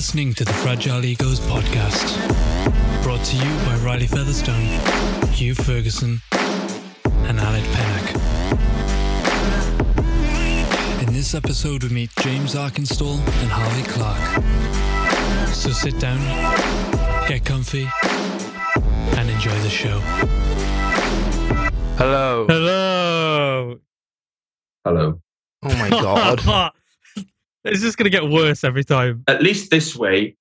listening to the Fragile Egos Podcast, brought to you by Riley Featherstone, Hugh Ferguson, and Alec Pennock. In this episode, we meet James Arkinstall and Harvey Clark. So sit down, get comfy, and enjoy the show. Hello. Hello. Hello. Oh my God. It's just going to get worse every time. At least this way,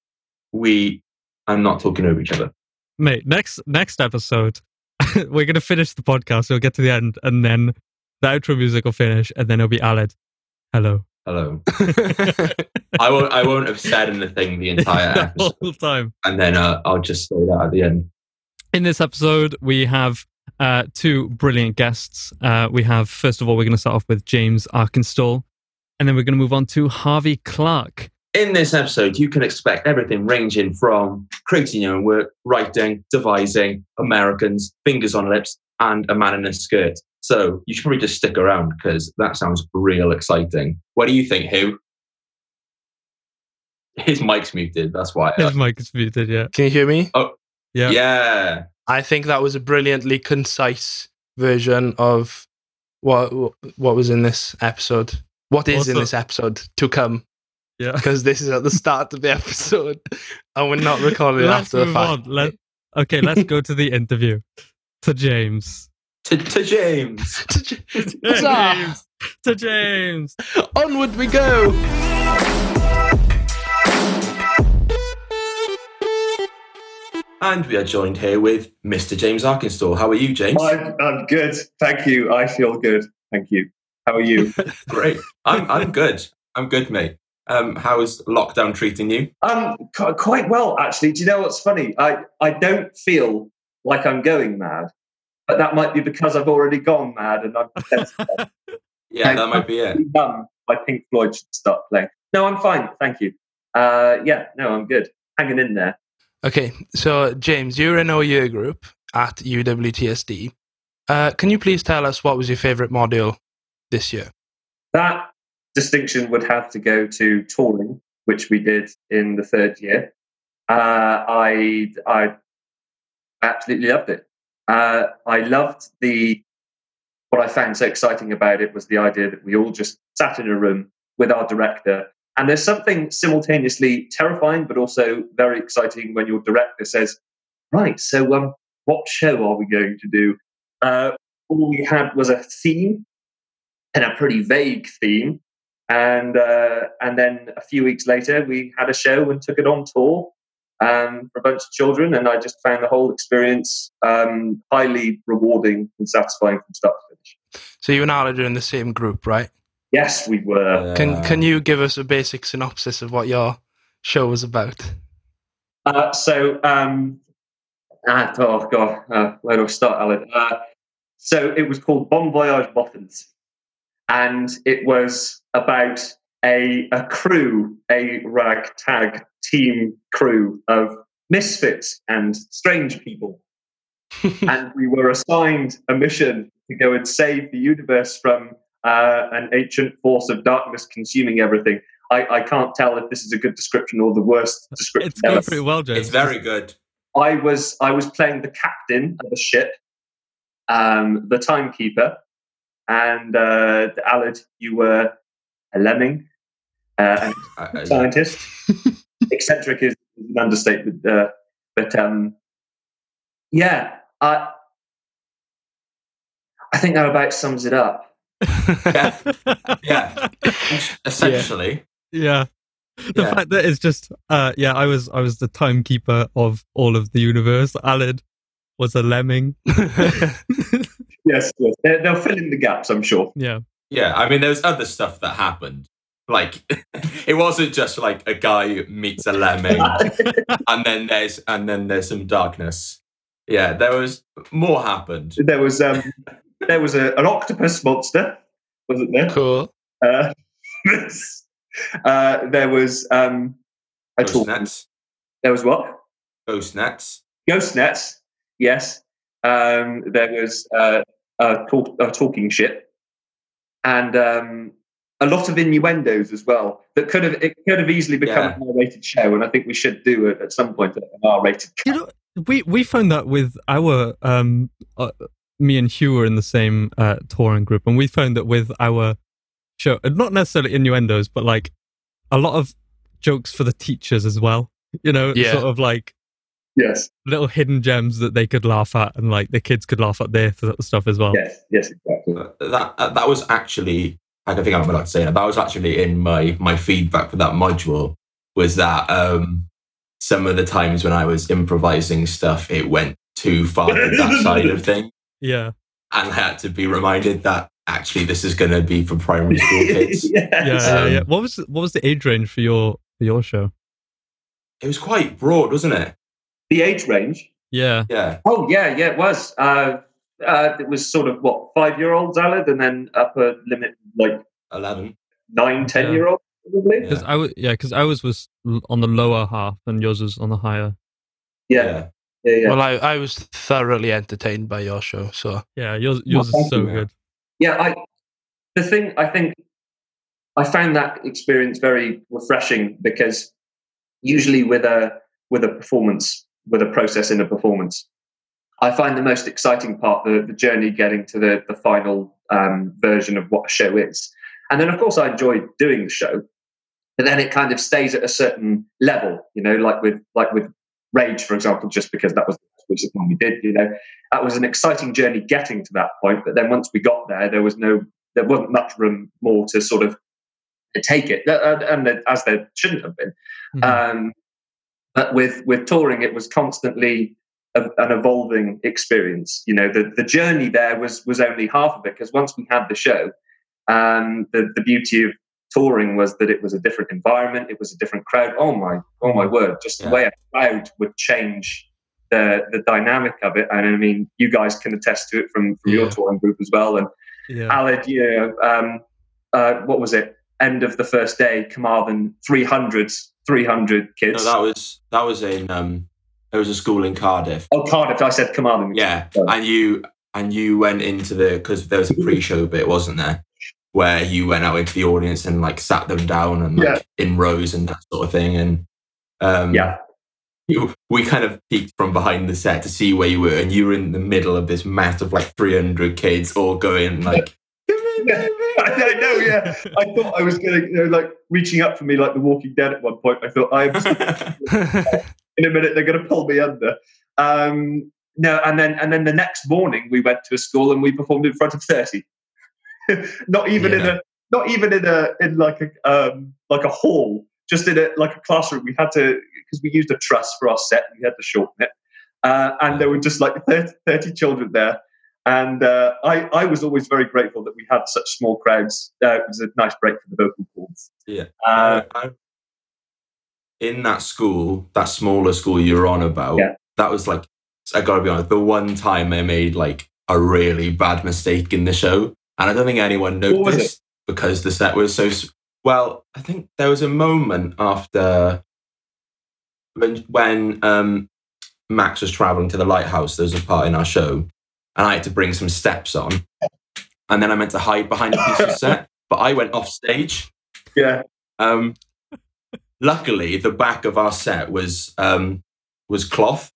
we are not talking over each other. Mate, next episode, we're going to finish the podcast. We'll get to the end, and then the outro music will finish, and then it'll be Aled. Hello. Hello. I won't have said anything the entire episode. The whole time. And then I'll just say that at the end. In this episode, we have two brilliant guests. We have, first of all, we're going to start off with James Arkinstall. And then we're going to move on to Harvey Clark. In this episode, you can expect everything ranging from creating your own work, writing, devising, Americans, fingers on lips, and a man in a skirt. So you should probably just stick around because that sounds real exciting. What do you think, Hugh? His mic's muted, that's why. His mic is muted, yeah. Can you hear me? Oh, yeah. Yeah. I think that was a brilliantly concise version of what was in this episode. What is also in this episode to come? Yeah, because this is at the start of the episode, and we're not recording after the fact. Let's go to the interview. To James. To James. Onward we go. And we are joined here with Mr. James Arkinstall. How are you, James? I'm good, thank you. I feel good, thank you. How are you? Great. I'm good. I'm good, mate. How is lockdown treating you? Quite well, actually. Do you know what's funny? I don't feel like I'm going mad, but that might be because I've already gone mad and I'm dead. Yeah, that might be it. My Pink Floyd should start playing. No, I'm fine. Thank you. I'm good. Hanging in there. Okay, so James, you're in our year group at UWTSD. Can you please tell us what was your favourite module this year? That distinction would have to go to touring, which we did in the third year. I absolutely loved it. I loved what I found so exciting about it was the idea that we all just sat in a room with our director. And there's something simultaneously terrifying, but also very exciting when your director says, right, so what show are we going to do? All we had was a theme, and a pretty vague theme. And then a few weeks later, we had a show and took it on tour for a bunch of children. And I just found the whole experience highly rewarding and satisfying from start to finish. So you and Aled are in the same group, right? Yes, we were. Can you give us a basic synopsis of what your show was about? Where do I start, Aled? So it was called Bon Voyage Bottoms. And it was about a crew, a ragtag team crew of misfits and strange people. And we were assigned a mission to go and save the universe from an ancient force of darkness consuming everything. I can't tell if this is a good description or the worst description. It's going pretty well, James. It's very good. I was playing the captain of the ship, the timekeeper. And Aled, you were a lemming, a scientist. Eccentric is an understatement, I think that about sums it up. yeah, essentially. Yeah, fact that it's just I was the timekeeper of all of the universe. Aled was a lemming. Yes. They'll fill in the gaps, I'm sure. Yeah. Yeah, I mean, there's other stuff that happened. Like, it wasn't just like a guy meets a lemming and then there's some darkness. Yeah, there was more happened. There was an octopus monster, wasn't there? Cool. There was a ghost nets. There was what? Ghost nets. Yes. There was a talking ship, and a lot of innuendos as well that could have easily become an R-rated show, and I think we should do it at some point an R-rated. You know, we found that with our me and Hugh were in the same touring group, and we found that with our show, not necessarily innuendos, but like a lot of jokes for the teachers as well. You know, sort of like little hidden gems that they could laugh at, and like the kids could laugh at their stuff as well. Yes, exactly. That was actually. I don't think I'm allowed to say that. That was actually in my feedback for that module, was that some of the times when I was improvising stuff, it went too far to that side of thing. Yeah. And I had to be reminded that actually this is going to be for primary school kids. Yeah. What was the age range for your show? It was quite broad, wasn't it? The age range? Yeah. Oh, yeah, it was. It was sort of, 5-year-olds, Aled, and then upper limit, 11. 9, 10-year-olds, probably? Because I was on the lower half, and yours was on the higher. Yeah. Well, I was thoroughly entertained by your show, so... Yeah, yours is so good. Yeah, I found that experience very refreshing, because usually with a process in a performance, I find the most exciting part the journey getting to the final version of what a show is. And then, of course, I enjoy doing the show, but then it kind of stays at a certain level, you know, like with Rage, for example, just because that was the exclusive one we did, you know. That was an exciting journey getting to that point, but then once we got there, there wasn't much room more to sort of take it, and as there shouldn't have been. Mm-hmm. But with touring, it was constantly... an evolving experience. You know, the journey there was only half of it, because once we had the show, the beauty of touring was that it was a different environment, it was a different crowd. Oh my word, just the way a crowd would change the dynamic of it. And I mean, you guys can attest to it from your touring group as well. And Aled, what was it? End of the first day, Carmarthen, 300 kids. No, that was in it was a school in Cardiff. Oh, Cardiff! I said Carmarthen. Yeah, and you went into because there was a pre-show bit, wasn't there, where you went out into the audience and sat them down and in rows and that sort of thing. And we kind of peeked from behind the set to see where you were, and you were in the middle of this mass of 300 kids all going I know, yeah. I thought I was going to, reaching up for me like The Walking Dead at one point. I thought in a minute they're going to pull me under. No, and then the next morning we went to a school and we performed in front of 30. not even in a hall, just in a classroom. We had to, because we used a truss for our set, we had to shorten it, and there were just 30 children there. And I was always very grateful that we had such small crowds. It was a nice break for the vocal cords. Yeah. In that school, that smaller school you're on about, that was I got to be honest, the one time I made a really bad mistake in the show. And I don't think anyone noticed because the set was so... Well, I think there was a moment after when Max was travelling to the lighthouse, there was a part in our show. And I had to bring some steps on. And then I meant to hide behind a piece of set, but I went off stage. Yeah. Luckily, the back of our set was cloth.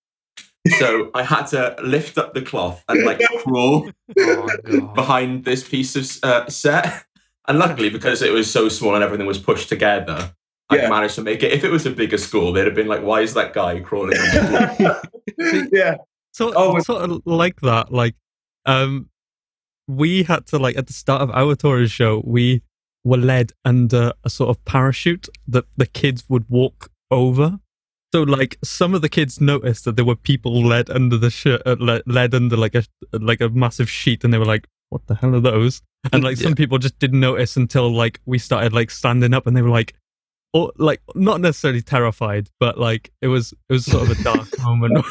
So I had to lift up the cloth and crawl behind this piece of set. And luckily, because it was so small and everything was pushed together, I managed to make it. If it was a bigger school, they'd have been why is that guy crawling on the floor? Yeah. Sort of like that. We had to at the start of our touring show, we were led under a sort of parachute that the kids would walk over. So some of the kids noticed that there were people led under the shirt, led under a massive sheet, and they were like, "What the hell are those?" And some people just didn't notice until we started standing up, and they were or not necessarily terrified, but it was sort of a dark moment.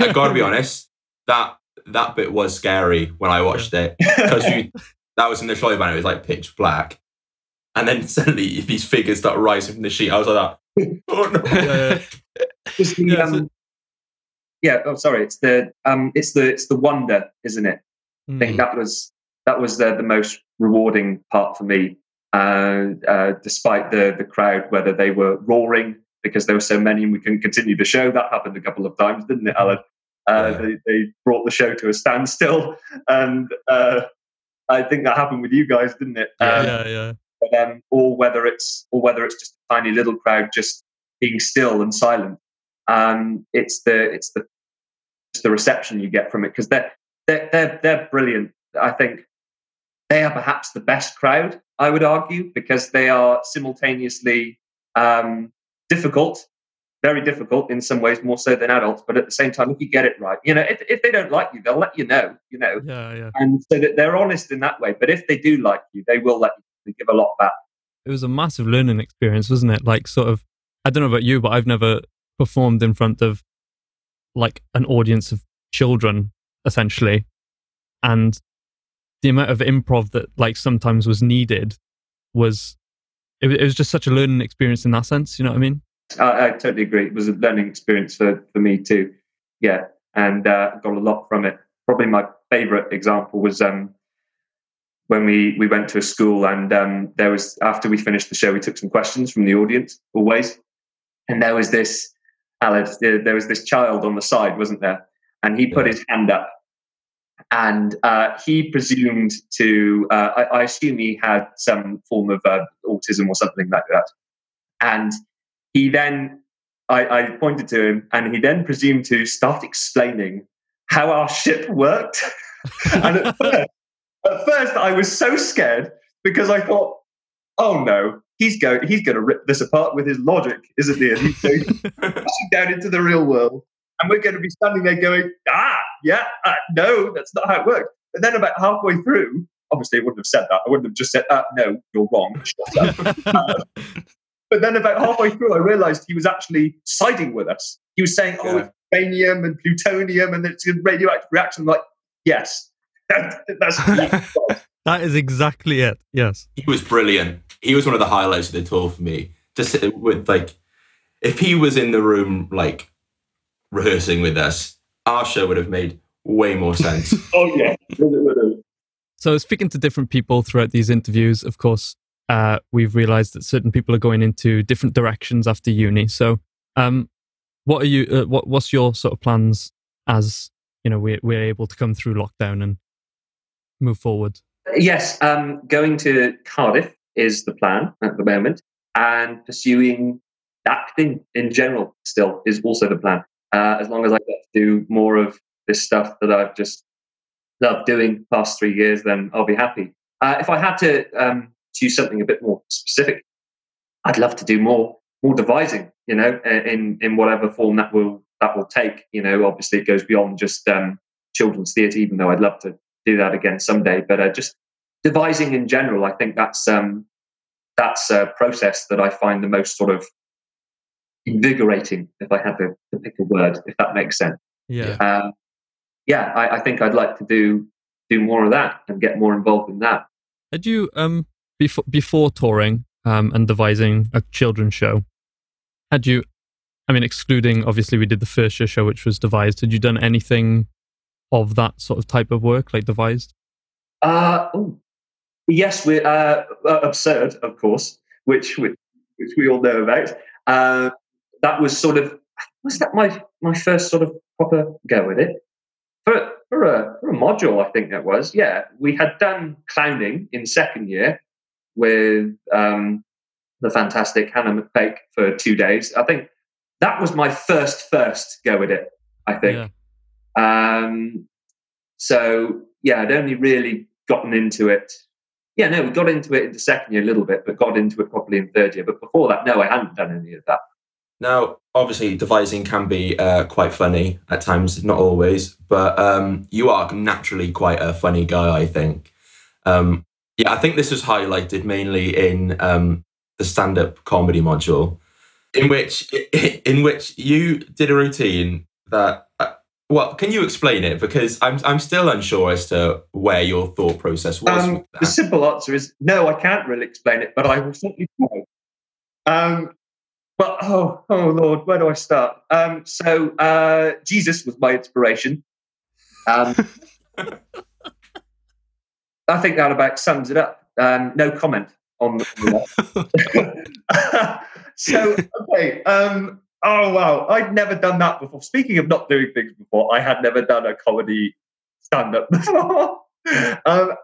I gotta be honest, that bit was scary when I watched it, because that was in the trolley van. It was pitch black, and then suddenly these figures start rising from the sheet. I was that. Oh no! It's the wonder, isn't it? I think that was the most rewarding part for me despite the crowd, whether they were roaring because there were so many and we couldn't continue the show. That happened a couple of times, didn't it, Aled? They brought the show to a standstill, and I think that happened with you guys, didn't it? Yeah. But, or whether it's just a tiny little crowd just being still and silent. It's the reception you get from it, because they're brilliant. I think they are perhaps the best crowd, I would argue, because they are simultaneously difficult, very difficult in some ways, more so than adults. But at the same time, if you get it right, if they don't like you, they'll let you know, And so that they're honest in that way. But if they do like you, they will let you. They give a lot back. It was a massive learning experience, wasn't it? Like, sort of, I don't know about you, but I've never performed in front of like an audience of children, essentially. And the amount of improv that like sometimes was needed was just such a learning experience in that sense. You know what I mean? I totally agree. It was a learning experience for me too. Yeah. And got a lot from it. Probably my favorite example was when we went to a school, and there was, after we finished the show, we took some questions from the audience always. And there was this, Aled, there was this child on the side, wasn't there? And he put his hand up, and he presumed to, I assume he had some form of autism or something like that. And he then, I pointed to him, and he then presumed to start explaining how our ship worked. And at first I was so scared, because I thought, oh no, he's going to rip this apart with his logic, isn't he? And he's going down into the real world, and we're going to be standing there going, no, that's not how it works. But then about halfway through, obviously I wouldn't have said that. I wouldn't have just said, no, you're wrong. Shut up. But then about halfway through, I realized he was actually siding with us. He was saying, it's uranium and plutonium and it's a radioactive reaction. I'm like, yes, that's that is exactly it. Yes. He was brilliant. He was one of the highlights of the tour for me. Just with like, if he was in the room, like rehearsing with us, our show would have made way more sense. Oh yeah. So speaking to different people throughout these interviews, of course, we've realized that certain people are going into different directions after uni. So, what are you? What's your sort of plans as we're able to come through lockdown and move forward? Yes, going to Cardiff is the plan at the moment, and pursuing acting in general still is also the plan. As long as I get to do more of this stuff that I've just loved doing the past 3 years, then I'll be happy. If I had to choose something a bit more specific, I'd love to do more devising, in whatever form that will take. Obviously it goes beyond just children's theatre, even though I'd love to do that again someday. But just devising in general, I think that's a process that I find the most sort of invigorating, if I had to pick a word, if that makes sense. Yeah. I think I'd like to do more of that and get more involved in that. Had you before touring and devising a children's show, had you, excluding obviously we did the first year show which was devised, had you done anything of that sort of type of work, like devised? Yes, we're Absurd, of course, which we all know about. That was sort of, was that my first sort of proper go at it? For a module, I think that was. Yeah, we had done clowning in second year with the fantastic Hannah McPake for 2 days. I think that was my first go at it, I think. Yeah. I'd only really gotten into it. Yeah, no, we got into it in the second year a little bit, but got into it properly in third year. But before that, no, I hadn't done any of that. Now, obviously, devising can be quite funny at times, not always, but you are naturally quite a funny guy, I think. I think this was highlighted mainly in the stand-up comedy module, in which you did a routine that. Well, can you explain it? Because I'm still unsure as to where your thought process was. The simple answer is no, I can't really explain it, but I will certainly try. But oh Lord, where do I start? Jesus was my inspiration. I think that about sums it up. No comment. on the So, okay. Oh, wow. I'd never done that before. Speaking of not doing things before, I had never done a comedy stand-up before.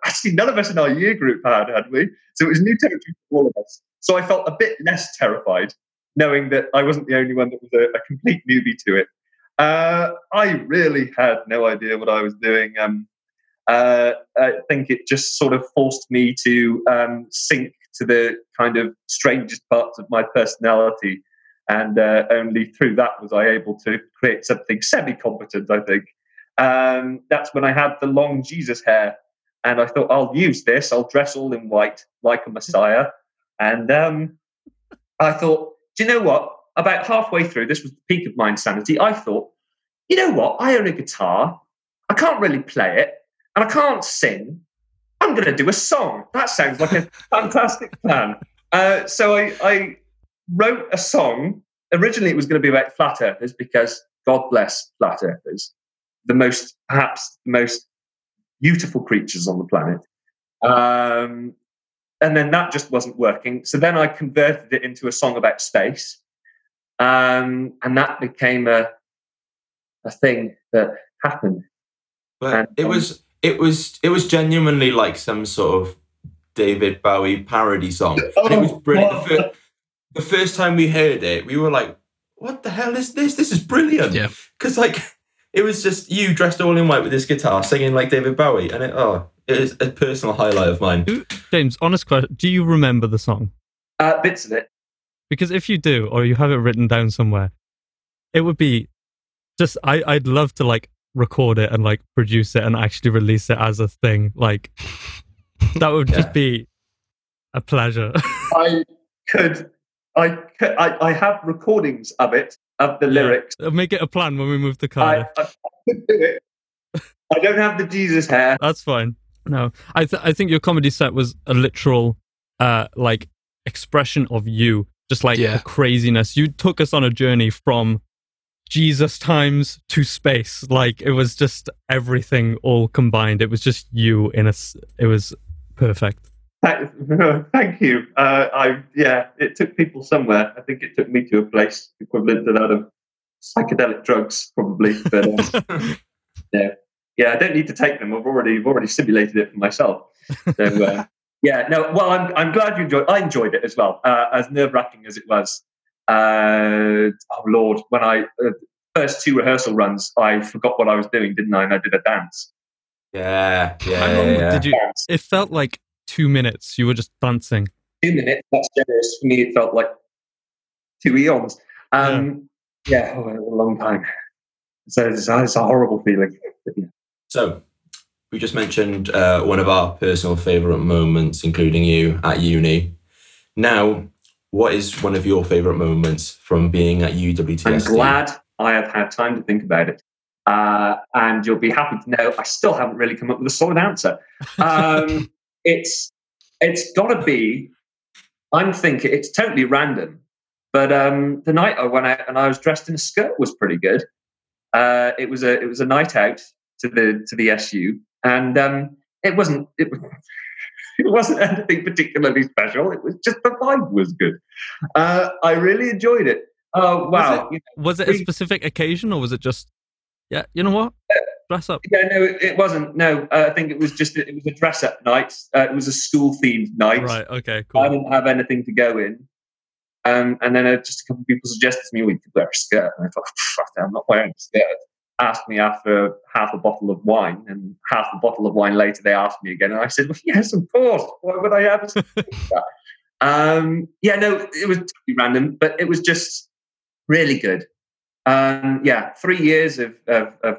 Actually, none of us in our year group had we? So it was new territory for all of us. So I felt a bit less terrified, knowing that I wasn't the only one that was a complete newbie to it. I really had no idea what I was doing. I think it just sort of forced me to sink to the kind of strangest parts of my personality. And only through that was I able to create something semi-competent, I think. That's when I had the long Jesus hair. And I thought, I'll use this. I'll dress all in white like a messiah. And I thought, do you know what? About halfway through, this was the peak of my insanity, I thought, you know what? I own a guitar. I can't really play it. And I can't sing. I'm going to do a song. That sounds like a fantastic plan. So I wrote a song. Originally, it was going to be about flat earthers because God bless flat earthers. Perhaps the most beautiful creatures on the planet. And then that just wasn't working. So then I converted it into a song about space. And that became a thing that happened. But it was genuinely like some sort of David Bowie parody song. Oh, and it was brilliant. The first time we heard it, we were like, what the hell is this? This is brilliant. Yeah. Because like it was just you dressed all in white with this guitar singing like David Bowie. And it is a personal highlight of mine. James, honest question. Do you remember the song? Bits of it. Because if you do, or you have it written down somewhere, it would be just, I'd love to like record it and like produce it and actually release it as a thing. Like that would just be a pleasure. I have recordings of it, of the lyrics. I'll make it a plan when we move to Cardiff. I could do it. I don't have the Jesus hair. That's fine. No, I think your comedy set was a literal like expression of you, just like the craziness. You took us on a journey from Jesus times to space. Like it was just everything all combined. It was just you in a. It was perfect. Thank you. It took people somewhere. I think it took me to a place equivalent to that of psychedelic drugs, probably. But I don't need to take them. I've already simulated it for myself. So Well, I'm glad you enjoyed. I enjoyed it as well, as nerve wracking as it was. When I first two rehearsal runs, I forgot what I was doing, didn't I? And I did a dance. Did you? It felt like 2 minutes, you were just dancing. 2 minutes, that's generous. For me, it felt like 2 eons. A long time. So it's a horrible feeling. So, we just mentioned one of our personal favourite moments, including you, at uni. Now, what is one of your favourite moments from being at UWTSD? I'm glad I have had time to think about it. And you'll be happy to know I still haven't really come up with a solid answer. It's gotta be, I'm thinking it's totally random, but the night I went out and I was dressed in a skirt was pretty good. It was a night out to the SU, and it wasn't anything particularly special. It was just the vibe was good. I really enjoyed it. Oh wow! Was it a specific occasion, or was it just? Yeah, you know what? Dress up. Yeah, no, it wasn't. No, I think it was just it was a dress up night. It was a school themed night. Right. Okay. Cool. I didn't have anything to go in, and then just a couple of people suggested to me we could wear a skirt, and I thought, fuck, I'm not wearing a skirt. Asked me after half a bottle of wine, and half a bottle of wine later they asked me again, and I said, well, yes, of course. Why would I ever say that? It was totally random, but it was just really good. 3 years of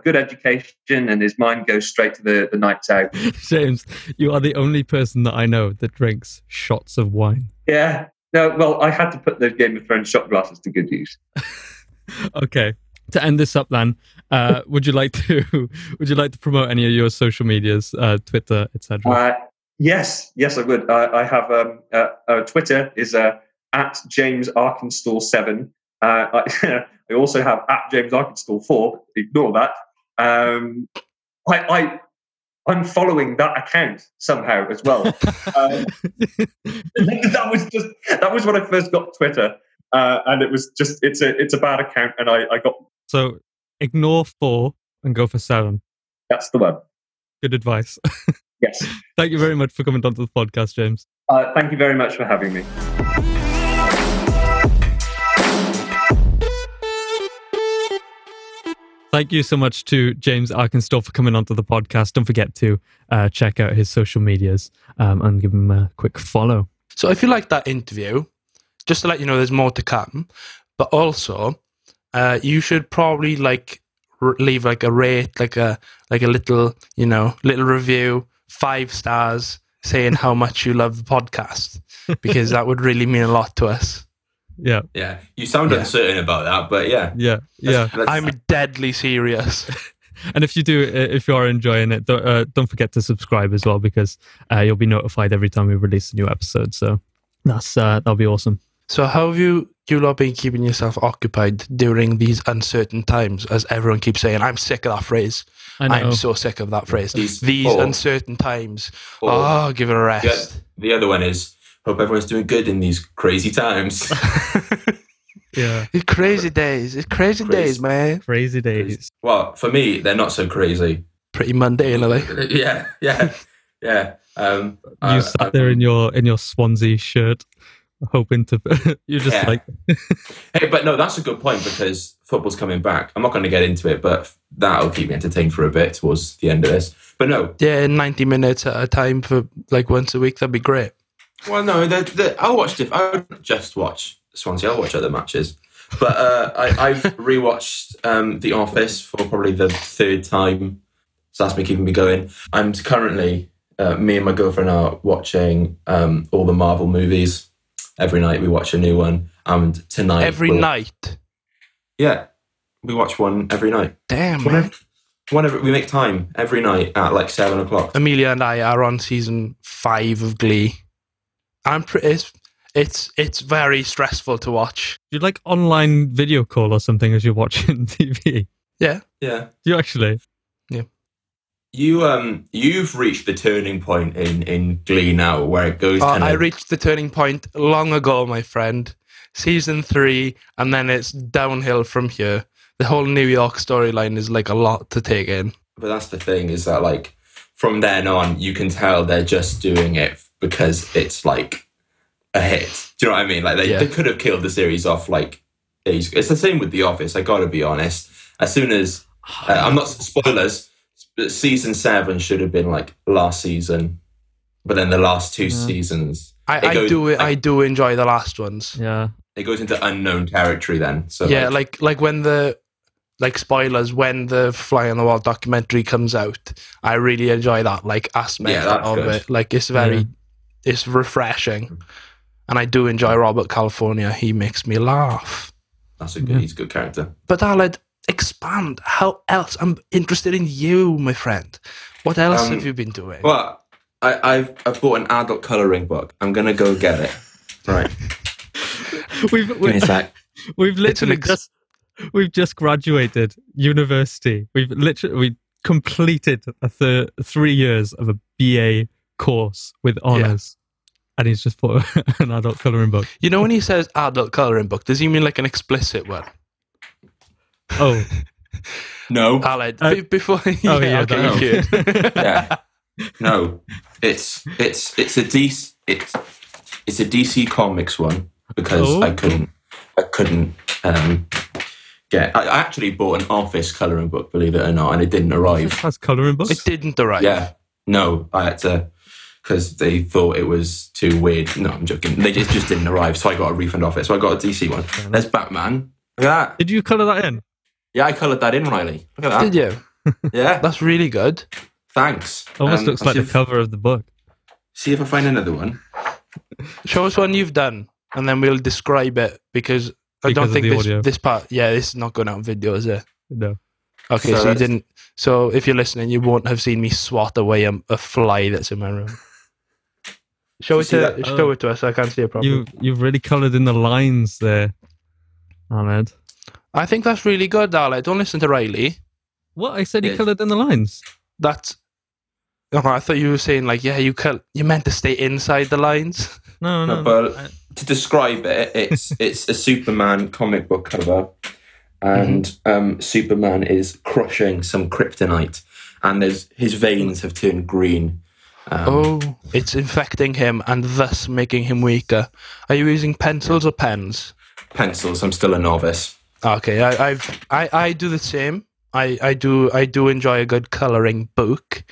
good education, and his mind goes straight to the nights out. James, you are the only person that I know that drinks shots of wine. Yeah. No, well, I had to put those Game of Thrones shot glasses to good use. Okay. To end this up, then, would you like to promote any of your social medias, Twitter, etc.? Yes, I would. I have Twitter is at James Arkinstall 7. I also have at James Arkinstall 4. Ignore that. I I'm following that account somehow as well. That was when I first got Twitter, and it was just it's a bad account, and I got so ignore 4 and go for 7. That's the one. Good advice. Yes. Thank you very much for coming onto the podcast, James. Thank you very much for having me. Thank you so much to James Arkinstall for coming onto the podcast. Don't forget to check out his social medias and give him a quick follow. So if you like that interview, just to let you know, there's more to come. But also, you should probably leave a rate, a little little review, 5 stars, saying how much you love the podcast, because that would really mean a lot to us. Yeah. You sound uncertain about that, but let's... I'm deadly serious. And if you are enjoying it, don't forget to subscribe as well, because you'll be notified every time we release a new episode. So that'll be awesome. So how have you lot been keeping yourself occupied during these uncertain times, as everyone keeps saying? I'm sick of that phrase. I'm so sick of that phrase. These uncertain times. Give it a rest. The other one is, hope everyone's doing good in these crazy times. Yeah. It's crazy days. It's crazy days, man. Crazy days. Well, for me, they're not so crazy. Pretty mundane, are they? Yeah. You sat there in your Swansea shirt, hoping to hey, but no, that's a good point, because football's coming back. I'm not going to get into it, but that'll keep me entertained for a bit towards the end of this. But no, 90 minutes at a time for once a week, that'd be great. Well, no, I'll watch it. I don't just watch Swansea, I'll watch other matches, but I've rewatched The Office for probably the 3rd time, so that's been keeping me going. I'm currently me and my girlfriend are watching all the Marvel movies. Every night we watch a new one, and tonight... Every night? Yeah, we watch one every night. Damn, man. Whenever we make time, every night at 7 o'clock. Amelia and I are on season 5 of Glee. It's very stressful to watch. You online video call or something as you're watching TV? Yeah. Yeah. You actually? Yeah. You've reached the turning point in Glee now, where it goes. I reached the turning point long ago, my friend. Season 3, and then it's downhill from here. The whole New York storyline is a lot to take in. But that's the thing, is that from then on, you can tell they're just doing it because it's a hit. Do you know what I mean? They could have killed the series off ages ago. It's the same with The Office. I got to be honest. As soon as I'm not spoilers. But season 7 should have been last season, but then the last 2 seasons. I do enjoy the last ones. Yeah, it goes into unknown territory then. So yeah, when the spoilers when the Fly on the Wall documentary comes out, I really enjoy that aspect of it. It's very it's refreshing, and I do enjoy Robert California. He makes me laugh. That's he's a good character. But Aled, expand. How else? I'm interested in you, my friend. What else have you been doing? Well, I've bought an adult colouring book. I'm going to go get it. Right. We've literally just graduated university. We've literally completed 3 years of a BA course with honours. Yeah. And he's just bought an adult colouring book. You know, when he says adult colouring book, does he mean an explicit one? Oh no, Aled! Before, no, it's a DC Comics one, because I couldn't get. I actually bought an Office colouring book, believe it or not, and it didn't arrive. Has colouring books? It didn't arrive. Yeah, no, I had to, because they thought it was too weird. No, I'm joking. They just didn't arrive, so I got a refund off it. So I got a DC one. There's Batman. Look at that. Did you colour that in? Yeah, I coloured that in, Riley. Look at that. Did you? Yeah. That's really good. Thanks. Almost looks like the cover of the book. See if I find another one. Show us one you've done, and then we'll describe it, because I don't think this part... Yeah, this is not going out on video, is it? No. Okay, so you didn't... So if you're listening, you won't have seen me swat away a fly that's in my room. Show it to us. I can't see a problem. You've really coloured in the lines there, Aled. I think that's really good, Aled. Don't listen to Riley. What? I said he coloured in the lines. That's Oh, I thought you were saying like, yeah, you meant to stay inside the lines. No. But to describe it, it's a Superman comic book cover, and Superman is crushing some kryptonite, and his veins have turned green. It's infecting him and thus making him weaker. Are you using pencils or pens? Pencils. I'm still a novice. Okay, I do the same. I do enjoy a good colouring book,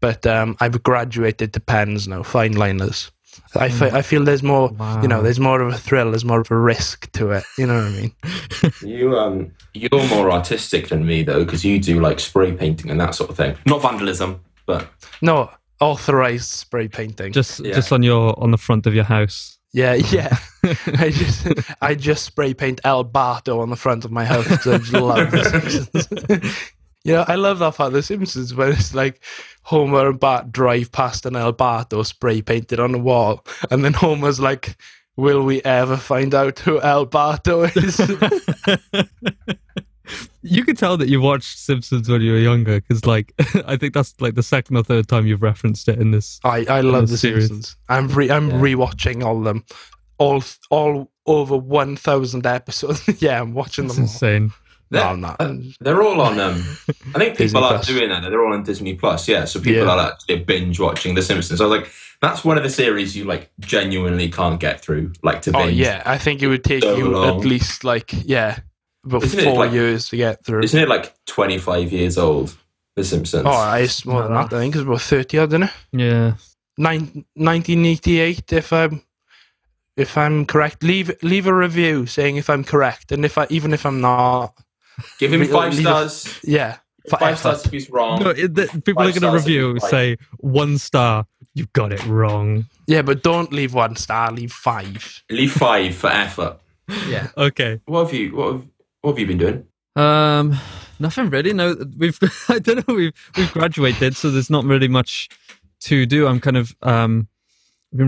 but I've graduated to pens now, fine liners. I feel there's more, there's more of a thrill, there's more of a risk to it. You know what I mean? You're more artistic than me though, because you do like spray painting and that sort of thing. Not vandalism, but no authorized spray painting. Just on the front of your house. Yeah. I just spray paint El Barto on the front of my house because I just love The Simpsons. I love that part of The Simpsons when it's like Homer and Bart drive past an El Barto spray painted on the wall, and then Homer's like, "Will we ever find out who El Barto is?" You could tell that you watched Simpsons when you were younger because, like, I think that's like the second or third time you've referenced it in this. I love the Simpsons. I'm rewatching all of them, all over 1,000 episodes. Yeah, I'm watching them. It's insane. They're all on. I think people are doing that. They're all on Disney Plus. Yeah, so people are actually binge watching The Simpsons. I was like, that's one of the series you like genuinely can't get through. Like to binge. Oh yeah, I think it would take at least about 4 years to get through. Isn't it like 25 years old, The Simpsons? Oh, it's more than that. I think it's about 30 odd, isn't it? Yeah. 1988, if I'm correct. Leave a review saying if I'm correct, and even if I'm not, give him 5 stars. Five stars if he's wrong. No, people are going to review, say 1 star. You've got it wrong. Yeah, but don't leave 1 star. Leave 5. Leave 5 for effort. Yeah. Okay. What have you been doing? Nothing really. No, I don't know. We've graduated, so there's not really much to do. I'm kind of been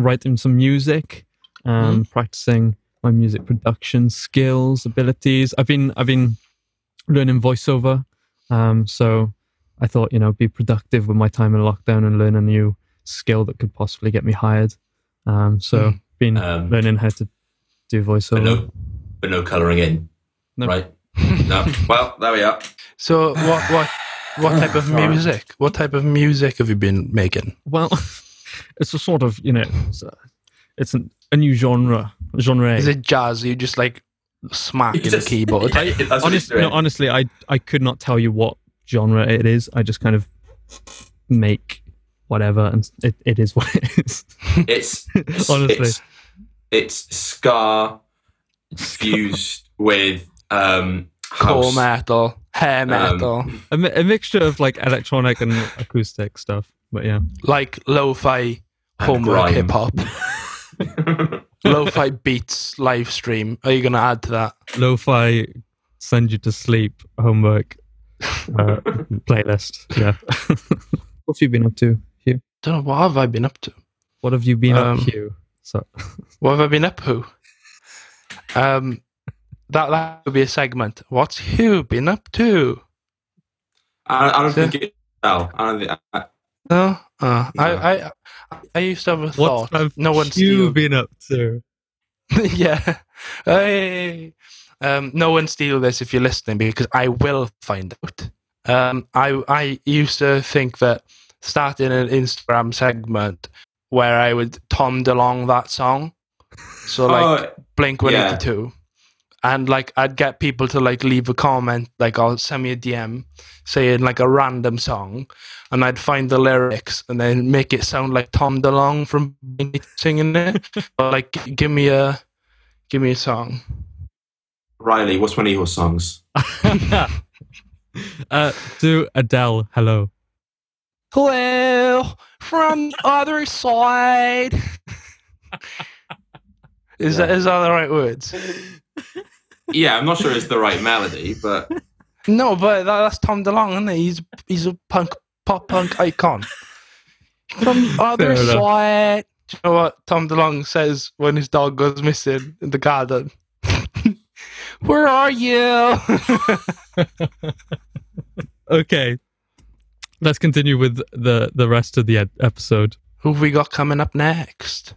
writing some music, practicing my music production skills, abilities. I've been learning voiceover. So I thought be productive with my time in lockdown and learn a new skill that could possibly get me hired. Been learning how to do voiceover, but no colouring in. No. Right. No. Well, there we are. So what type of music? What type of music have you been making? Well, it's a sort of, it's a new genre. Is it jazz? You just like smacking the keyboard. Honestly, I could not tell you what genre it is. I just kind of make whatever, and it is what it is. It's honestly, it's ska fused with core metal, hair metal, a mixture of like electronic and acoustic stuff, but yeah, like lo-fi homework hip hop. Lo-fi beats live stream. Are you going to add to that? Lo-fi send you to sleep homework playlist. Yeah. What have you been up to, Hugh? Don't know. What have I been up to? What have you been up to, Hugh? So. What have I been up to? That would be a segment. What's Hugh been up to? I don't think. I used to have a thought. What have Hugh been up to? Yeah. Hey. No one steal this if you're listening, because I will find out. I used to think that starting an Instagram segment where I would Tom DeLonge that song. So like Blink-182. And like I'd get people to like leave a comment, like I'll send me a DM saying like a random song, and I'd find the lyrics and then make it sound like Tom DeLonge from singing it. But like give me a song. Riley, what's one of your songs? Do Adele, hello. Hello from the other side. Is that the right words? Yeah, I'm not sure it's the right melody, but no, but that's Tom DeLonge, isn't it? He's a pop punk icon. From the other side, do you know what Tom DeLonge says when his dog goes missing in the garden? Where are you? Okay, Let's continue with the rest of the episode. Who have we got coming up next?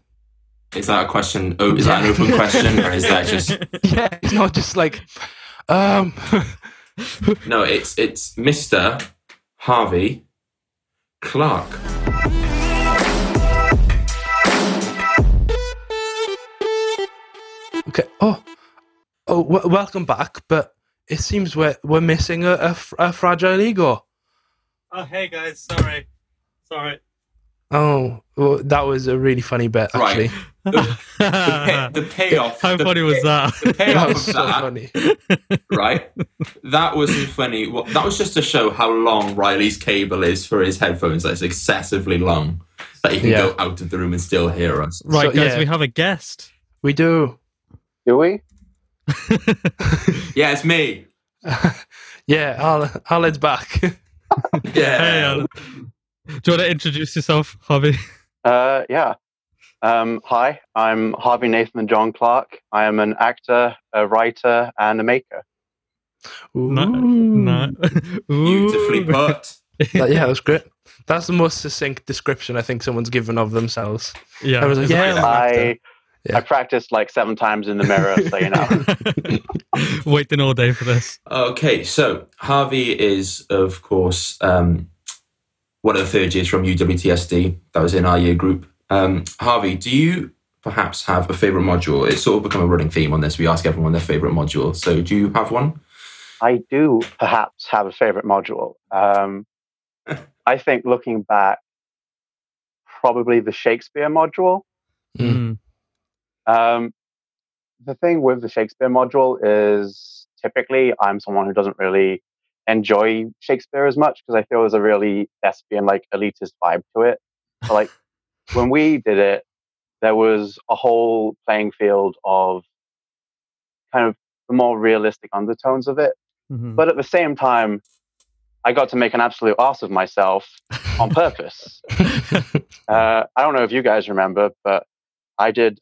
Is that a question? Oh, is that an open question, or is that just? Yeah, it's not just like. No, it's Mr. Harvey Clark. Okay. Oh, welcome back. But it seems we're missing a fragile ego. Oh, hey guys, sorry. Oh, well, that was a really funny bit, actually. Right. The payoff. How funny was that? The payoff was so funny. Right? That wasn't funny. Well, that was just to show how long Riley's cable is for his headphones. That's excessively long. That you can go out of the room and still hear us. Right, so, guys, we have a guest. We do. Do we? Yeah, it's me. Aled's back. Yeah. Hey, Aled. Do you want to introduce yourself, Harvey? Hi, I'm Harvey Nathan John Clark. I am an actor, a writer, and a maker. Ooh. No. Beautifully put. That was great. That's the most succinct description I think someone's given of themselves. Yeah, I practiced like 7 times in the mirror, so you know. Waiting all day for this. Okay, so Harvey is, of course... one of the third years from UWTSD that was in our year group. Harvey, do you perhaps have a favourite module? It's sort of become a running theme on this. We ask everyone their favourite module. So do you have one? I do perhaps have a favourite module. I think looking back, probably the Shakespeare module. Mm. The thing with the Shakespeare module is typically I'm someone who doesn't really enjoy Shakespeare as much because I feel there's a really thespian, like elitist vibe to it. But, like when we did it, there was a whole playing field of kind of the more realistic undertones of it. Mm-hmm. But at the same time, I got to make an absolute arse of myself on purpose. I don't know if you guys remember, but I did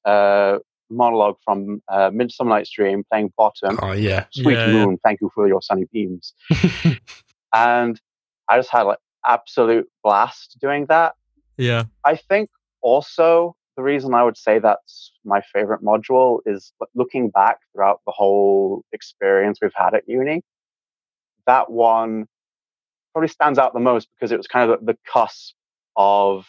monologue from Midsummer Night's Dream playing Bottom. Oh yeah. Sweet moon, thank you for your sunny beams. And I just had like absolute blast doing that. Yeah. I think also the reason I would say that's my favorite module is looking back throughout the whole experience we've had at uni, that one probably stands out the most because it was kind of the cusp of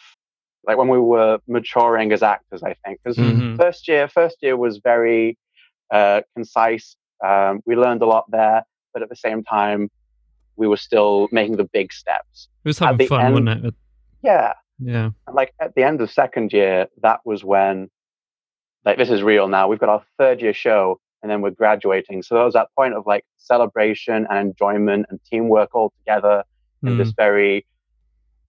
like when we were maturing as actors, I think. Because first year was very concise. We learned a lot there, but at the same time, we were still making the big steps. It was having fun, wasn't it? Yeah. Yeah. Like at the end of second year, that was when, like, this is real now. We've got our third year show, and then we're graduating. So there was that point of like celebration and enjoyment and teamwork all together in this very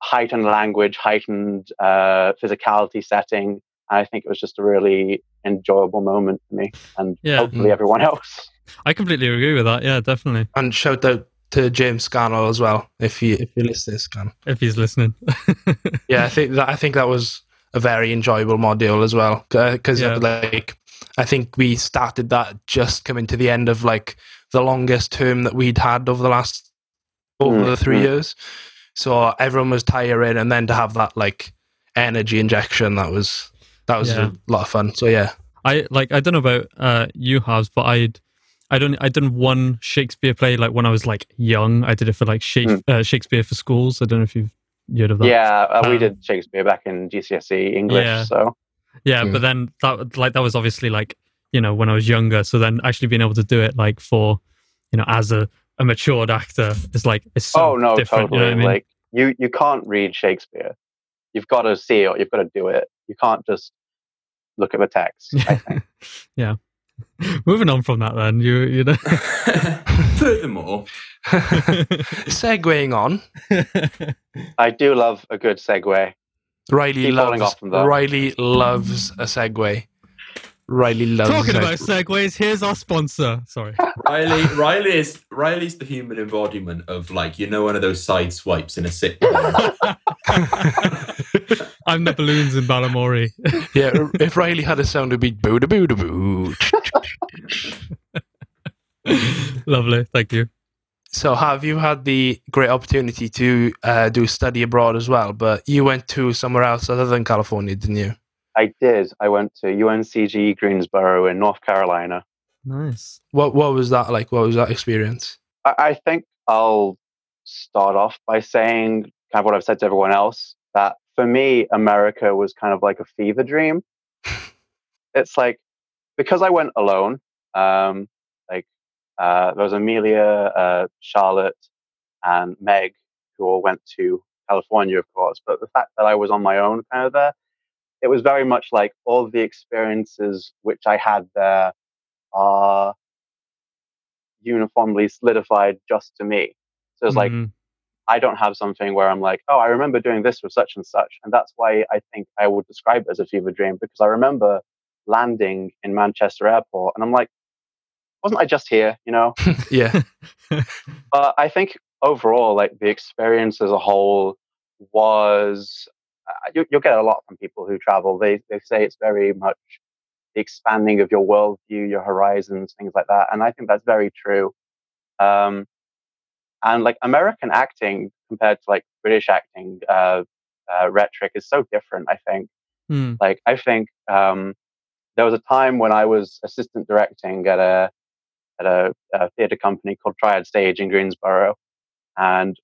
heightened language, heightened physicality setting. And I think it was just a really enjoyable moment for me and hopefully everyone else. I completely agree with that. Yeah, definitely. And shout out to James Scanner as well, if you're listening, Scanner. If he's listening. Yeah, I think that was a very enjoyable module as well. Because I think we started that just coming to the end of like the longest term that we'd had over the 3 years. So everyone was tiring, and then to have that like energy injection, that was a lot of fun. So yeah, I don't know about you, Harvey, but I done one Shakespeare play like when I was like young. I did it for like Shakespeare for Schools. I don't know if you've heard of that. Yeah, we did Shakespeare back in GCSE English. Yeah. So yeah, but then that was obviously like you know when I was younger. So then actually being able to do it like for you know as a matured actor is like it's so different, totally. You know what I mean? Like you can't read Shakespeare. You've got to see it. You've got to do it. You can't just look at the text. I think. Yeah. Moving on from that, then you know. Furthermore, segueing on. I do love a good segue. Riley loves a segue. Riley loves talking about segues. Here's our sponsor. Sorry, Riley's the human embodiment of like you know one of those side swipes in a sitcom. I'm the balloons in Balamori. Yeah, if Riley had a sound, it'd be boo da boo da boo. Lovely, thank you. So, Harv, you had the great opportunity to do study abroad as well, but you went to somewhere else other than California, didn't you? I did. I went to UNCG Greensboro in North Carolina. Nice. What was that like? What was that experience? I think I'll start off by saying kind of what I've said to everyone else, that for me, America was kind of like a fever dream. It's like, because I went alone, there was Amelia, Charlotte, and Meg, who all went to California, of course. But the fact that I was on my own kind of there, it was very much like all the experiences which I had there are uniformly solidified just to me. So it's like, I don't have something where I'm like, oh, I remember doing this with such and such. And that's why I think I would describe it as a fever dream, because I remember landing in Manchester Airport and I'm like, wasn't I just here, you know? Yeah. But I think overall, like the experience as a whole was, you'll get a lot from people who travel. They say it's very much the expanding of your worldview, your horizons, things like that. And I think that's very true. And like American acting compared to like British acting rhetoric is so different, I think. Like, I think there was a time when I was assistant directing at a theatre company called Triad Stage in Greensboro. And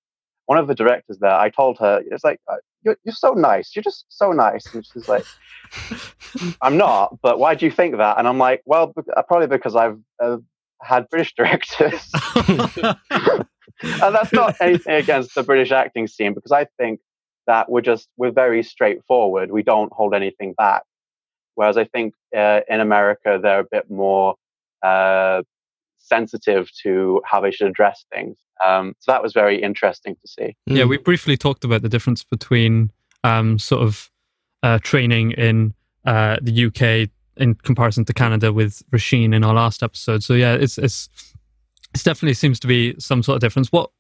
one of the directors there, I told her, it's like, you're so nice. You're just so nice. And she's like, I'm not, but why do you think that? And I'm like, well, probably because I've had British directors. And that's not anything against the British acting scene, because I think that we're very straightforward. We don't hold anything back. Whereas I think in America, they're a bit more sensitive to how they should address things. So that was very interesting to see. Yeah, we briefly talked about the difference between training in the UK in comparison to Canada with Rasheen in our last episode. So yeah, it definitely seems to be some sort of difference. What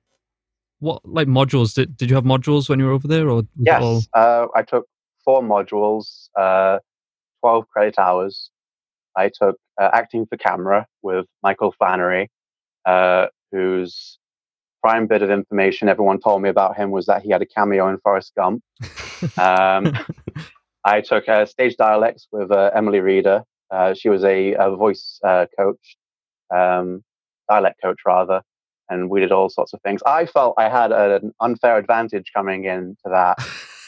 like modules? Did you have modules when you were over there? Or yes, I took 4 modules, 12 credit hours. I took acting for camera with Michael Flannery, whose prime bit of information everyone told me about him was that he had a cameo in Forrest Gump. I took stage dialects with Emily Reader. She was a voice coach, dialect coach rather, and we did all sorts of things. I felt I had an unfair advantage coming into that,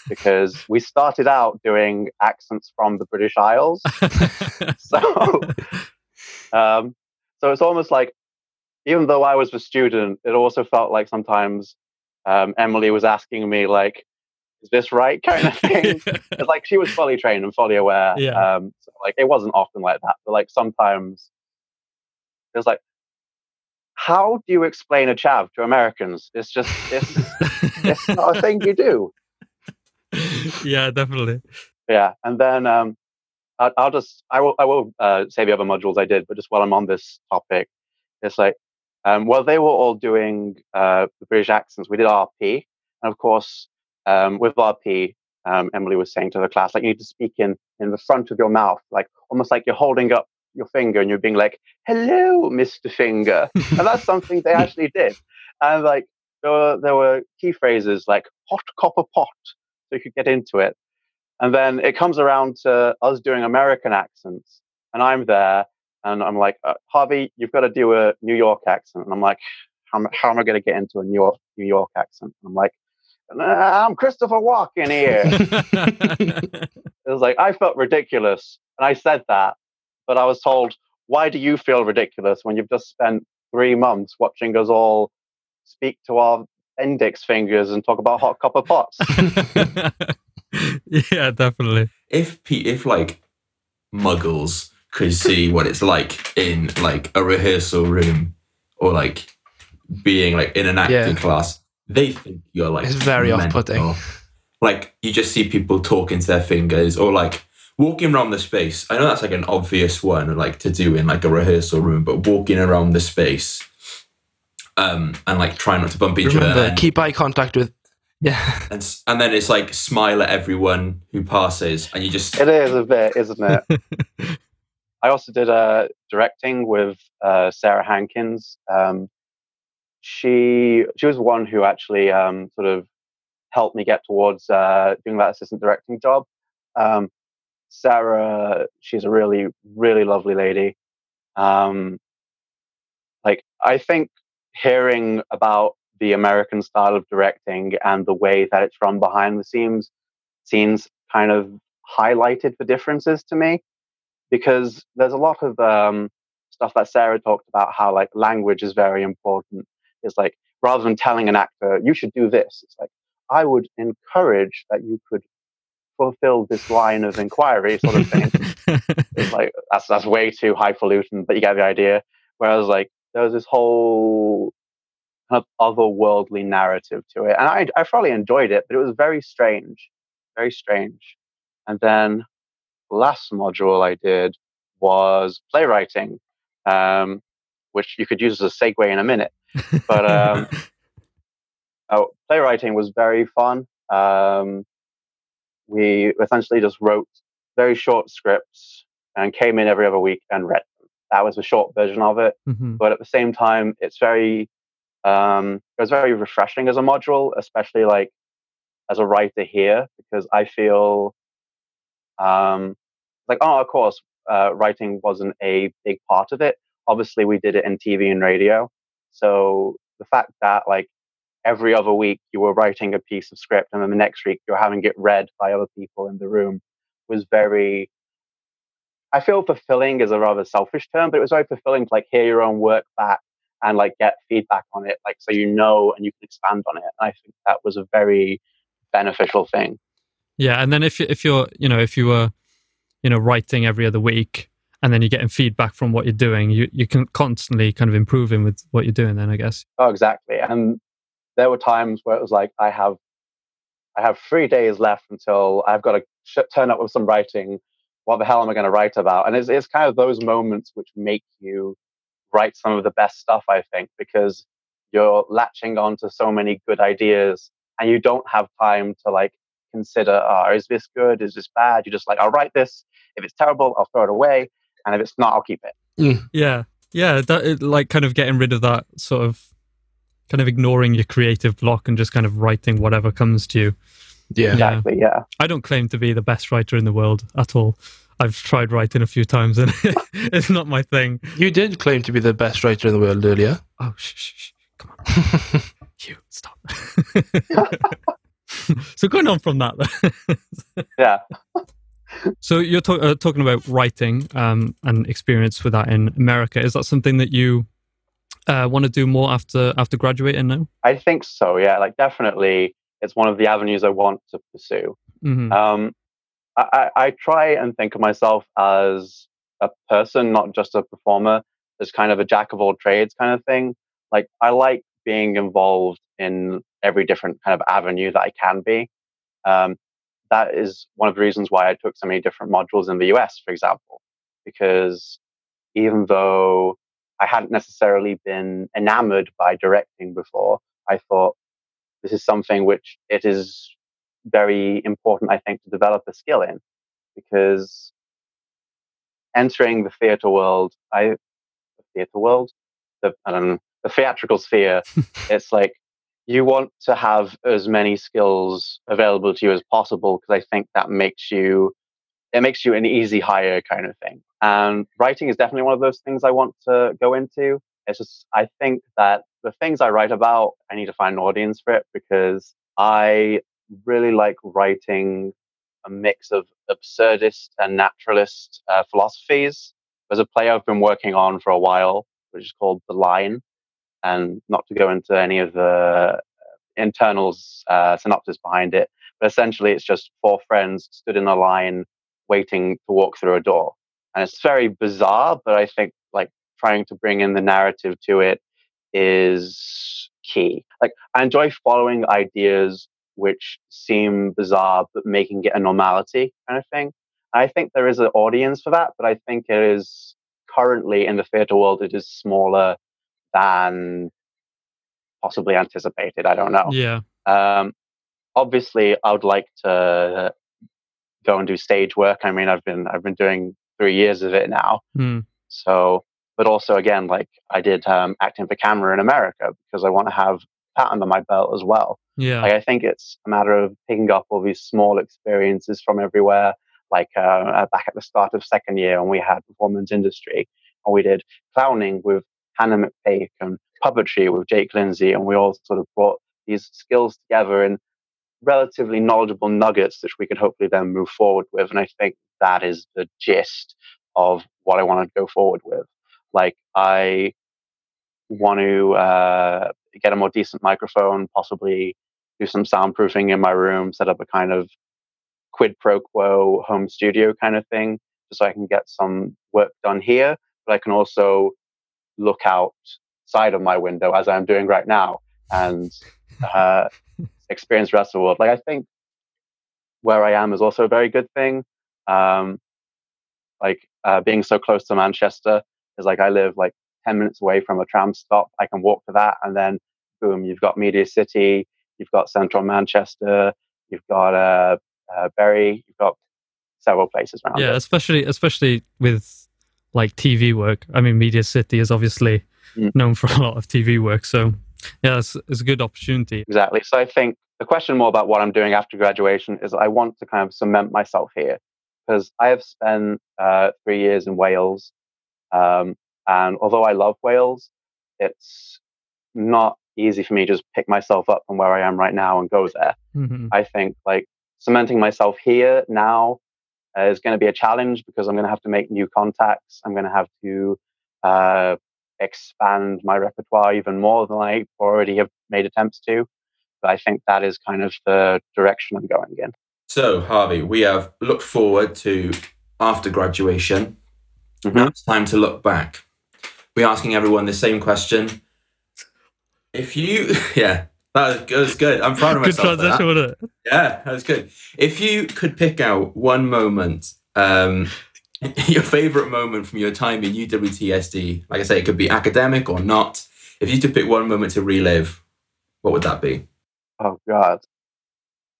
because we started out doing accents from the British Isles. So it's almost like, even though I was the student, it also felt like sometimes Emily was asking me, like, is this right kind of thing? It's like, she was fully trained and fully aware. Yeah. So like, it wasn't often like that, but like sometimes it was like, how do you explain a chav to Americans? It's not a thing you do. Yeah, definitely. Yeah, and then I will say the other modules I did, but just while I'm on this topic, it's like, well, they were all doing the British accents. We did RP, and of course, with RP, Emily was saying to the class, like, you need to speak in the front of your mouth, like almost like you're holding up your finger and you're being like, "Hello, Mr. Finger," and that's something they actually did. And like there were key phrases like "hot copper pot," so you could get into it. And then it comes around to us doing American accents, and I'm there, and I'm like, Harvey, you've got to do a New York accent. And I'm like, how am I going to get into a New York accent? And I'm like, I'm Christopher Walken here. It was like, I felt ridiculous, and I said that, but I was told, why do you feel ridiculous when you've just spent 3 months watching us all speak to our index fingers and talk about hot copper pots? Yeah, definitely. If like muggles could see what it's like in like a rehearsal room or like being like in an acting class, they think you're like, it's very off-putting. Like, you just see people talking to their fingers or like walking around the space. I know that's like an obvious one like to do in like a rehearsal room, but walking around the space and like try not to bump each other. And keep eye contact with. Yeah. And then it's like smile at everyone who passes, and you just. It is a bit, isn't it? I also did directing with Sarah Hankins. she was the one who actually sort of helped me get towards doing that assistant directing job. Sarah, she's a really, really lovely lady. I think hearing about the American style of directing and the way that it's run behind the scenes kind of highlighted the differences to me, because there's a lot of stuff that Sarah talked about, how like language is very important. It's like, rather than telling an actor, you should do this, it's like, I would encourage that you could fulfill this line of inquiry, sort of thing. It's like, that's way too highfalutin, but you get the idea. Whereas like, there was this whole kind of otherworldly narrative to it. And I probably enjoyed it, but it was very strange, very strange. And then last module I did was playwriting, which you could use as a segue in a minute. But playwriting was very fun. We essentially just wrote very short scripts and came in every other week and read them. That was a short version of it. Mm-hmm. But at the same time, it was very refreshing as a module, especially like as a writer here, because I feel writing wasn't a big part of it. Obviously, we did it in TV and radio. So the fact that like every other week you were writing a piece of script and then the next week you're having it read by other people in the room was very, I feel fulfilling is a rather selfish term, but it was very fulfilling to like hear your own work back and like get feedback on it, like so you know and you can expand on it. And I think that was a very beneficial thing. Yeah, and then if you were writing every other week and then you're getting feedback from what you're doing, you can constantly kind of improving with what you're doing then, I guess. Oh, exactly. And there were times where it was like, I have 3 days left until I've got to turn up with some writing. What the hell am I going to write about? And it's kind of those moments which make you write some of the best stuff, I think, because you're latching on to so many good ideas and you don't have time to like consider, is this good? Is this bad? You're just like, I'll write this. If it's terrible, I'll throw it away. And if it's not, I'll keep it. Mm. Yeah. Yeah. Like kind of getting rid of that sort of kind of ignoring your creative block and just kind of writing whatever comes to you. Yeah. Exactly. Yeah. I don't claim to be the best writer in the world at all. I've tried writing a few times and it's not my thing. You did claim to be the best writer in the world earlier. Oh, shh. Come on. Hugh, stop. So going on from that. Yeah. So you're talking about writing and experience with that in America. Is that something that you want to do more after graduating now? I think so, yeah. Like definitely it's one of the avenues I want to pursue. Mm-hmm. I try and think of myself as a person, not just a performer, as kind of a jack of all trades kind of thing. Like I like being involved in every different kind of avenue that I can be. That is one of the reasons why I took so many different modules in the US, for example, because even though I hadn't necessarily been enamored by directing before, I thought this is something which it is very important, I think, to develop a skill in, because entering the theater world, the theatrical sphere, it's like, you want to have as many skills available to you as possible, because I think that makes you an easy hire kind of thing. And writing is definitely one of those things I want to go into. It's just, I think that the things I write about, I need to find an audience for it, because I really like writing a mix of absurdist and naturalist philosophies. There's a play I've been working on for a while, which is called The Line. And not to go into any of the internals synopsis behind it, but essentially it's just four friends stood in a line waiting to walk through a door. And it's very bizarre, but I think like trying to bring in the narrative to it is key. Like I enjoy following ideas which seem bizarre, but making it a normality kind of thing. I think there is an audience for that, but I think it is currently in the theatre world, it is smaller than possibly anticipated. I don't know. Yeah. Obviously, I would like to go and do stage work. I mean, I've been doing 3 years of it now. Mm. So But also, again, like I did acting for camera in America because I want to have that under my belt as well. Yeah. Like, I think it's a matter of picking up all these small experiences from everywhere. Like back at the start of second year when we had performance industry and we did clowning with Hannah McPake and puppetry with Jake Lindsay. And we all sort of brought these skills together in relatively knowledgeable nuggets which we could hopefully then move forward with. And I think that is the gist of what I want to go forward with. Like, I want to get a more decent microphone, possibly do some soundproofing in my room, set up a kind of quid pro quo home studio kind of thing, just so I can get some work done here. But I can also look outside of my window, as I'm doing right now, and experience the rest of the world. Like, I think where I am is also a very good thing. Being so close to Manchester is like, I live like 10 minutes away from a tram stop. I can walk to that, and then boom, you've got Media City, you've got central Manchester, you've got Bury, you've got several places around. Yeah, especially with like TV work. I mean, Media City is obviously known for a lot of TV work, so yeah, it's a good opportunity. Exactly. So I think the question more about what I'm doing after graduation is I want to kind of cement myself here, because I have spent 3 years in Wales. And although I love Wales, it's not easy for me to just pick myself up from where I am right now and go there. Mm-hmm. I think like cementing myself here now is going to be a challenge because I'm going to have to make new contacts. I'm going to have to expand my repertoire even more than I already have made attempts to. But I think that is kind of the direction I'm going in. So, Harvey, we have looked forward to after graduation. Mm-hmm. Now it's time to look back. We're asking everyone the same question. If you... Yeah, that was good. I'm proud of myself. Good transition, wasn't it? Yeah, that was good. If you could pick out one moment, your favourite moment from your time in UWTSD, like I say, it could be academic or not. If you could pick one moment to relive, what would that be? Oh, God.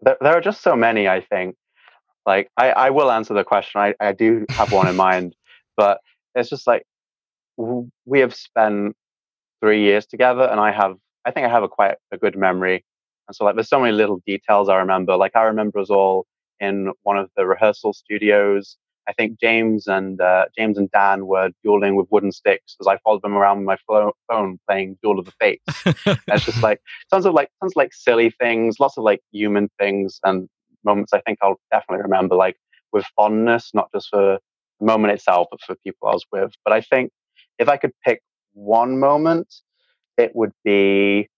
There are just so many, I think. Like, I will answer the question. I do have one in mind. But it's just like, we have spent 3 years together, and I think I have quite a good memory. And so like, there's so many little details I remember. Like, I remember us all in one of the rehearsal studios. I think James and Dan were dueling with wooden sticks as I followed them around with my phone playing Duel of the Fates. It's just like, tons of silly things, lots of like human things and moments I think I'll definitely remember like with fondness, not just for the moment itself, but for people I was with. But I think if I could pick one moment, it would be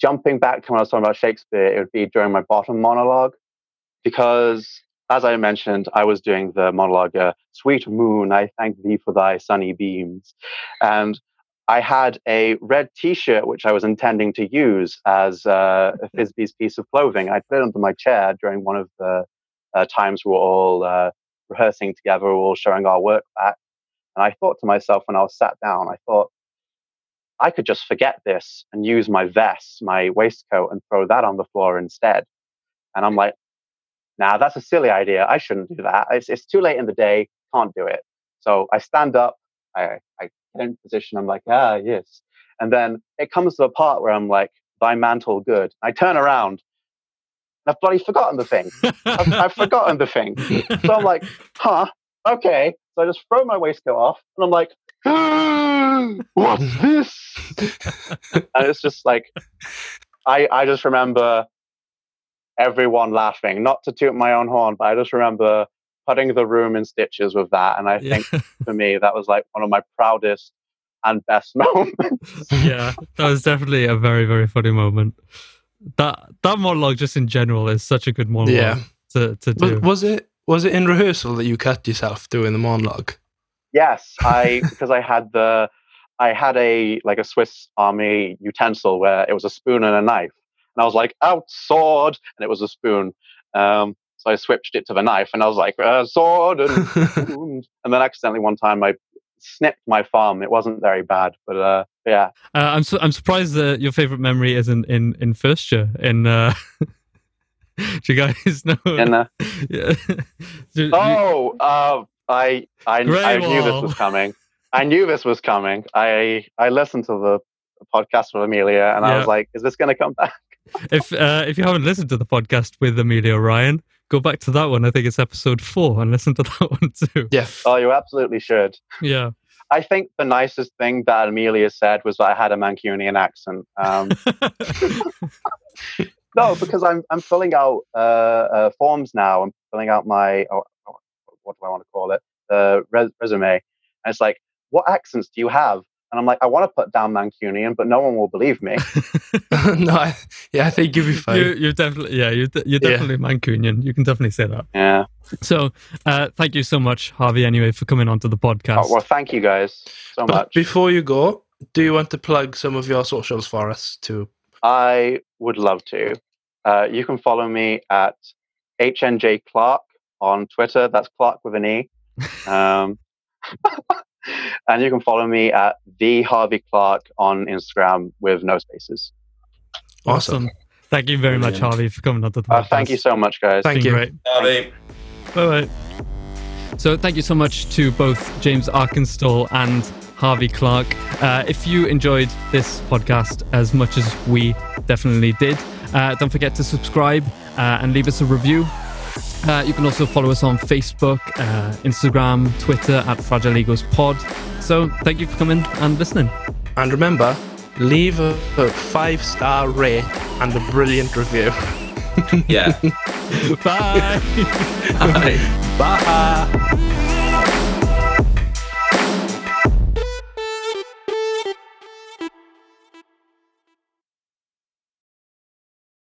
jumping back to when I was talking about Shakespeare. It would be during my bottom monologue, because as I mentioned, I was doing the monologue, "Sweet moon, I thank thee for thy sunny beams," and I had a red T-shirt which I was intending to use as a Fisbee's piece of clothing. I put it under my chair during one of the times we were all rehearsing together, all showing our work back. And I thought to myself when I was sat down, I thought, I could just forget this and use my vest, my waistcoat, and throw that on the floor instead. And I'm like, nah, that's a silly idea. I shouldn't do that. It's too late in the day. Can't do it. So I stand up. I get in position. I'm like, ah, yes. And then it comes to the part where I'm like, thy mantle good. I turn around. I've bloody forgotten the thing. I've forgotten the thing. So I'm like, huh, okay. So I just throw my waistcoat off, and I'm like, what's this? And it's just like, I just remember everyone laughing, not to toot my own horn, but I just remember putting the room in stitches with that. And I think for me, that was like one of my proudest and best moments. Yeah, that was definitely a very, very funny moment. That monologue just in general is such a good monologue to do. Was it in rehearsal that you cut yourself doing the monologue? Yes, because I had a Swiss Army utensil where it was a spoon and a knife, and I was like, out sword, and it was a spoon. So I switched it to the knife, and I was like, sword and spoon. And then accidentally one time I snipped my thumb. It wasn't very bad, but yeah. I'm surprised that your favorite memory isn't in first year. Do you guys know? I knew this was coming. I knew this was coming. I listened to the podcast with Amelia, and I was like, is this going to come back? If you haven't listened to the podcast with Amelia Ryan, go back to that one. I think it's episode 4 and listen to that one too. Yeah. Oh, you absolutely should. Yeah. I think the nicest thing that Amelia said was that I had a Mancunian accent. No, because I'm filling out forms now. I'm filling out my, what do I want to call it? Resume. And it's like, what accents do you have? And I'm like, I want to put down Mancunian, but no one will believe me. No, yeah, I think you'll be fine. You're definitely, you're definitely Mancunian. You can definitely say that. Yeah. So, thank you so much, Harvey, anyway, for coming onto the podcast. Oh, well, thank you guys so much. Before you go, do you want to plug some of your socials for us too? I would love to. You can follow me at HNJ Clark on Twitter. That's Clark with an E. And you can follow me at the Harvey Clark on Instagram with no spaces. Awesome. Thank you very much, Harvey, for coming on to the podcast. Thank you so much, guys. Thank you. Great. Harvey. Bye bye. So thank you so much to both James Arkinstall and Harvey Clark. If you enjoyed this podcast as much as we definitely did, don't forget to subscribe and leave us a review. You can also follow us on Facebook, Instagram, Twitter at Fragile Egos Pod. So thank you for coming and listening. And remember, leave a 5-star rate and a brilliant review. Yeah. Bye. Bye. Bye.